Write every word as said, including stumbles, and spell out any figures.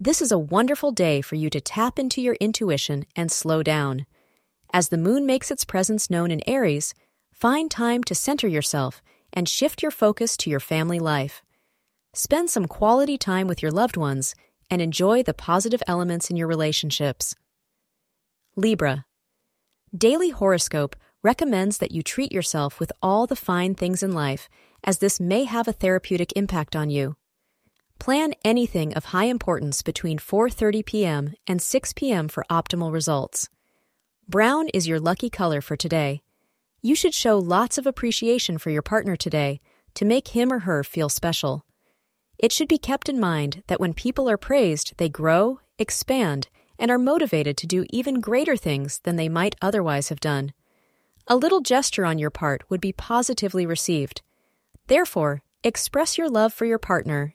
this is a wonderful day for you to tap into your intuition and slow down. As the moon makes its presence known in Aries, find time to center yourself and shift your focus to your family life. Spend some quality time with your loved ones and enjoy the positive elements in your relationships. Libra. Daily horoscope recommends that you treat yourself with all the fine things in life, as this may have a therapeutic impact on you. Plan anything of high importance between four thirty p.m. and six p.m. for optimal results. Brown is your lucky color for today. You should show lots of appreciation for your partner today to make him or her feel special. It should be kept in mind that when people are praised, they grow, expand, and are motivated to do even greater things than they might otherwise have done. A little gesture on your part would be positively received. Therefore, express your love for your partner